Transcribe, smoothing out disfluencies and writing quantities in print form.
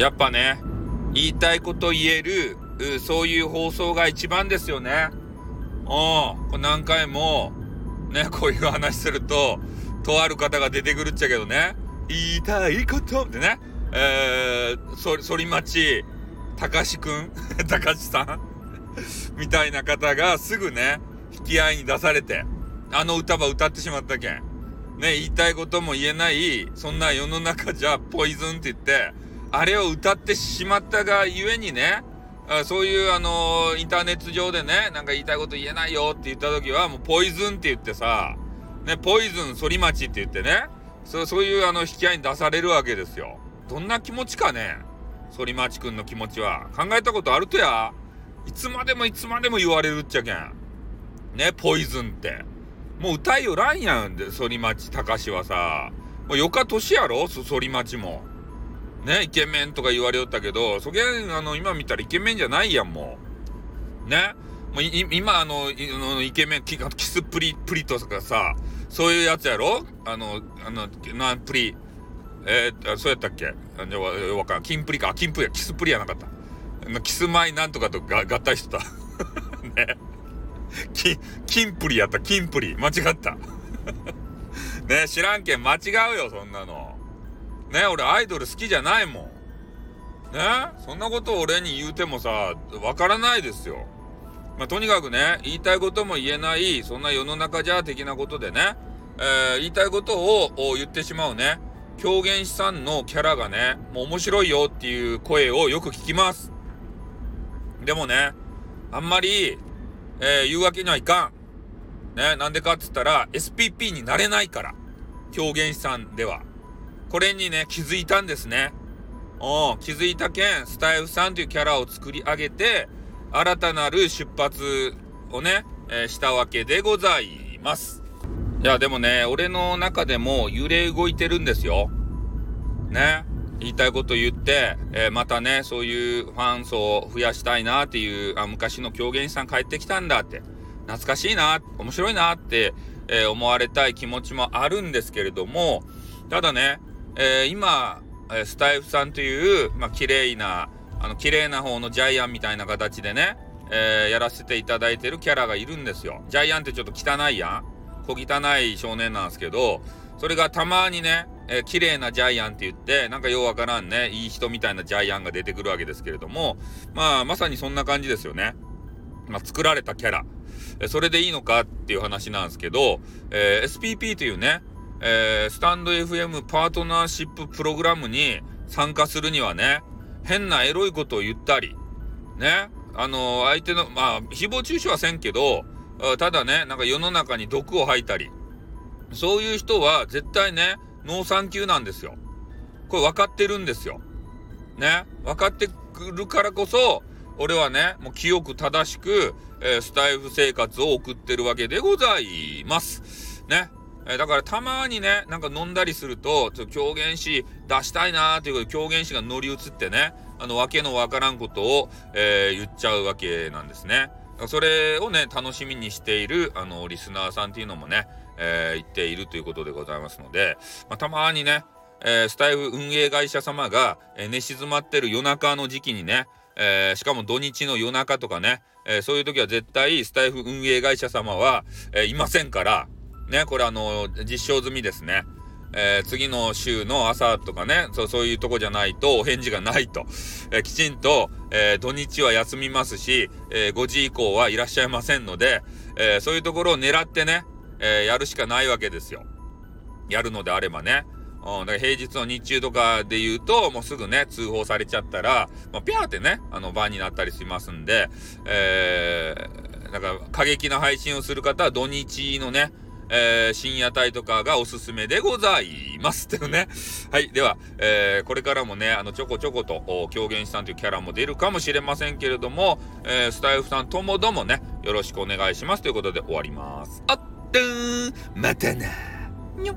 やっぱね、言いたいこと言える、そういう放送が一番ですよね。これ何回もね、こういう話するととある方が出てくるっちゃけどね、言いたいことってね、反町隆くん隆さんみたいな方がすぐね引き合いに出されて、あの歌ば歌ってしまったけんね、言いたいことも言えない、そんな世の中じゃポイズンって言って、あれを歌ってしまったがゆえにね、そういうインターネット上でね、なんか言いたいこと言えないよって言った時はもうポイズンって言ってさ、ね、ポイズン反町って言ってね、そういう引き合いに出されるわけですよ。どんな気持ちかね、反町くんの気持ちは。考えたことあるとや、いつまでもいつまでも言われるっちゃけんね、ポイズンってもう歌いよらんやんで、反町隆はさ、もうよか年やろ、反町もね、イケメンとか言われよったけど、そげん今見たらイケメンじゃないやん、もうね、もう今イケメン キスプリとかさ、そういうやつやろ、なんプリそうやったっけ、わからん、キンプリか、キンプリや、キスプリやなかった、キスマイなんとかと合体してたね、キンプリやった、キンプリ間違ったね、知らんけん間違うよそんなのね。俺アイドル好きじゃないもんね、そんなことを俺に言うてもさ、わからないですよ。まあ、とにかくね、言いたいことも言えない、そんな世の中じゃ的なことでね、言いたいことを言ってしまうね、狂言師さんのキャラがね、もう面白いよっていう声をよく聞きます。でもね、あんまり、言うわけにはいかんね。なんでかっつったら SPP になれないから、狂言師さんではこれにね気づいたんですね。気づいたけん、スタイフさんというキャラを作り上げて新たなる出発をね、したわけでございます。いやでもね、俺の中でも揺れ動いてるんですよね。言いたいこと言って、またねそういうファン層を増やしたいなっていう、昔の狂言師さん帰ってきたんだって、懐かしいな、面白いなって、思われたい気持ちもあるんですけれども、ただね、今スタイフさんという、綺麗な方のジャイアンみたいな形でね、やらせていただいてるキャラがいるんですよ。ジャイアンってちょっと汚いやん、小汚い少年なんですけど、それがたまにね、綺麗なジャイアンって言って、なんかようわからんね、いい人みたいなジャイアンが出てくるわけですけれども、まさにそんな感じですよね。作られたキャラ、それでいいのかっていう話なんですけど、SPP というね、スタンド FM パートナーシッププログラムに参加するにはね、変なエロいことを言ったりね、相手の誹謗中傷はせんけど、ただね、なんか世の中に毒を吐いたり、そういう人は絶対ねノーサンキューなんですよ。これ分かってるんですよね、分かってくるからこそ俺はね、もう清く正しく、スタイフ生活を送ってるわけでございますね。だからたまにね、なんか飲んだりすると、狂言師出したいなーということで、狂言師が乗り移ってね、わけのわからんことを、言っちゃうわけなんですね。それをね楽しみにしているリスナーさんっていうのもね、言っているということでございますので、たまにね、スタイフ運営会社様が、寝静まってる夜中の時期にね、しかも土日の夜中とかね、そういう時は絶対スタイフ運営会社様は、いませんからね、これ実証済みですね。次の週の朝とかね、そういうとこじゃないとお返事がないと、きちんと、土日は休みますし、5時以降はいらっしゃいませんので、そういうところを狙ってね、やるしかないわけですよ。やるのであればね、だから平日の日中とかで言うと、もうすぐね通報されちゃったら、ピャーってね番になったりしますんで、だから過激な配信をする方は土日のね、深夜帯とかがおすすめでございますっていうね。はい。では、これからもね、ちょこちょこと、狂言師さんというキャラも出るかもしれませんけれども、スタイフさんともどもね、よろしくお願いしますということで終わります。あってーん、またなにょっ。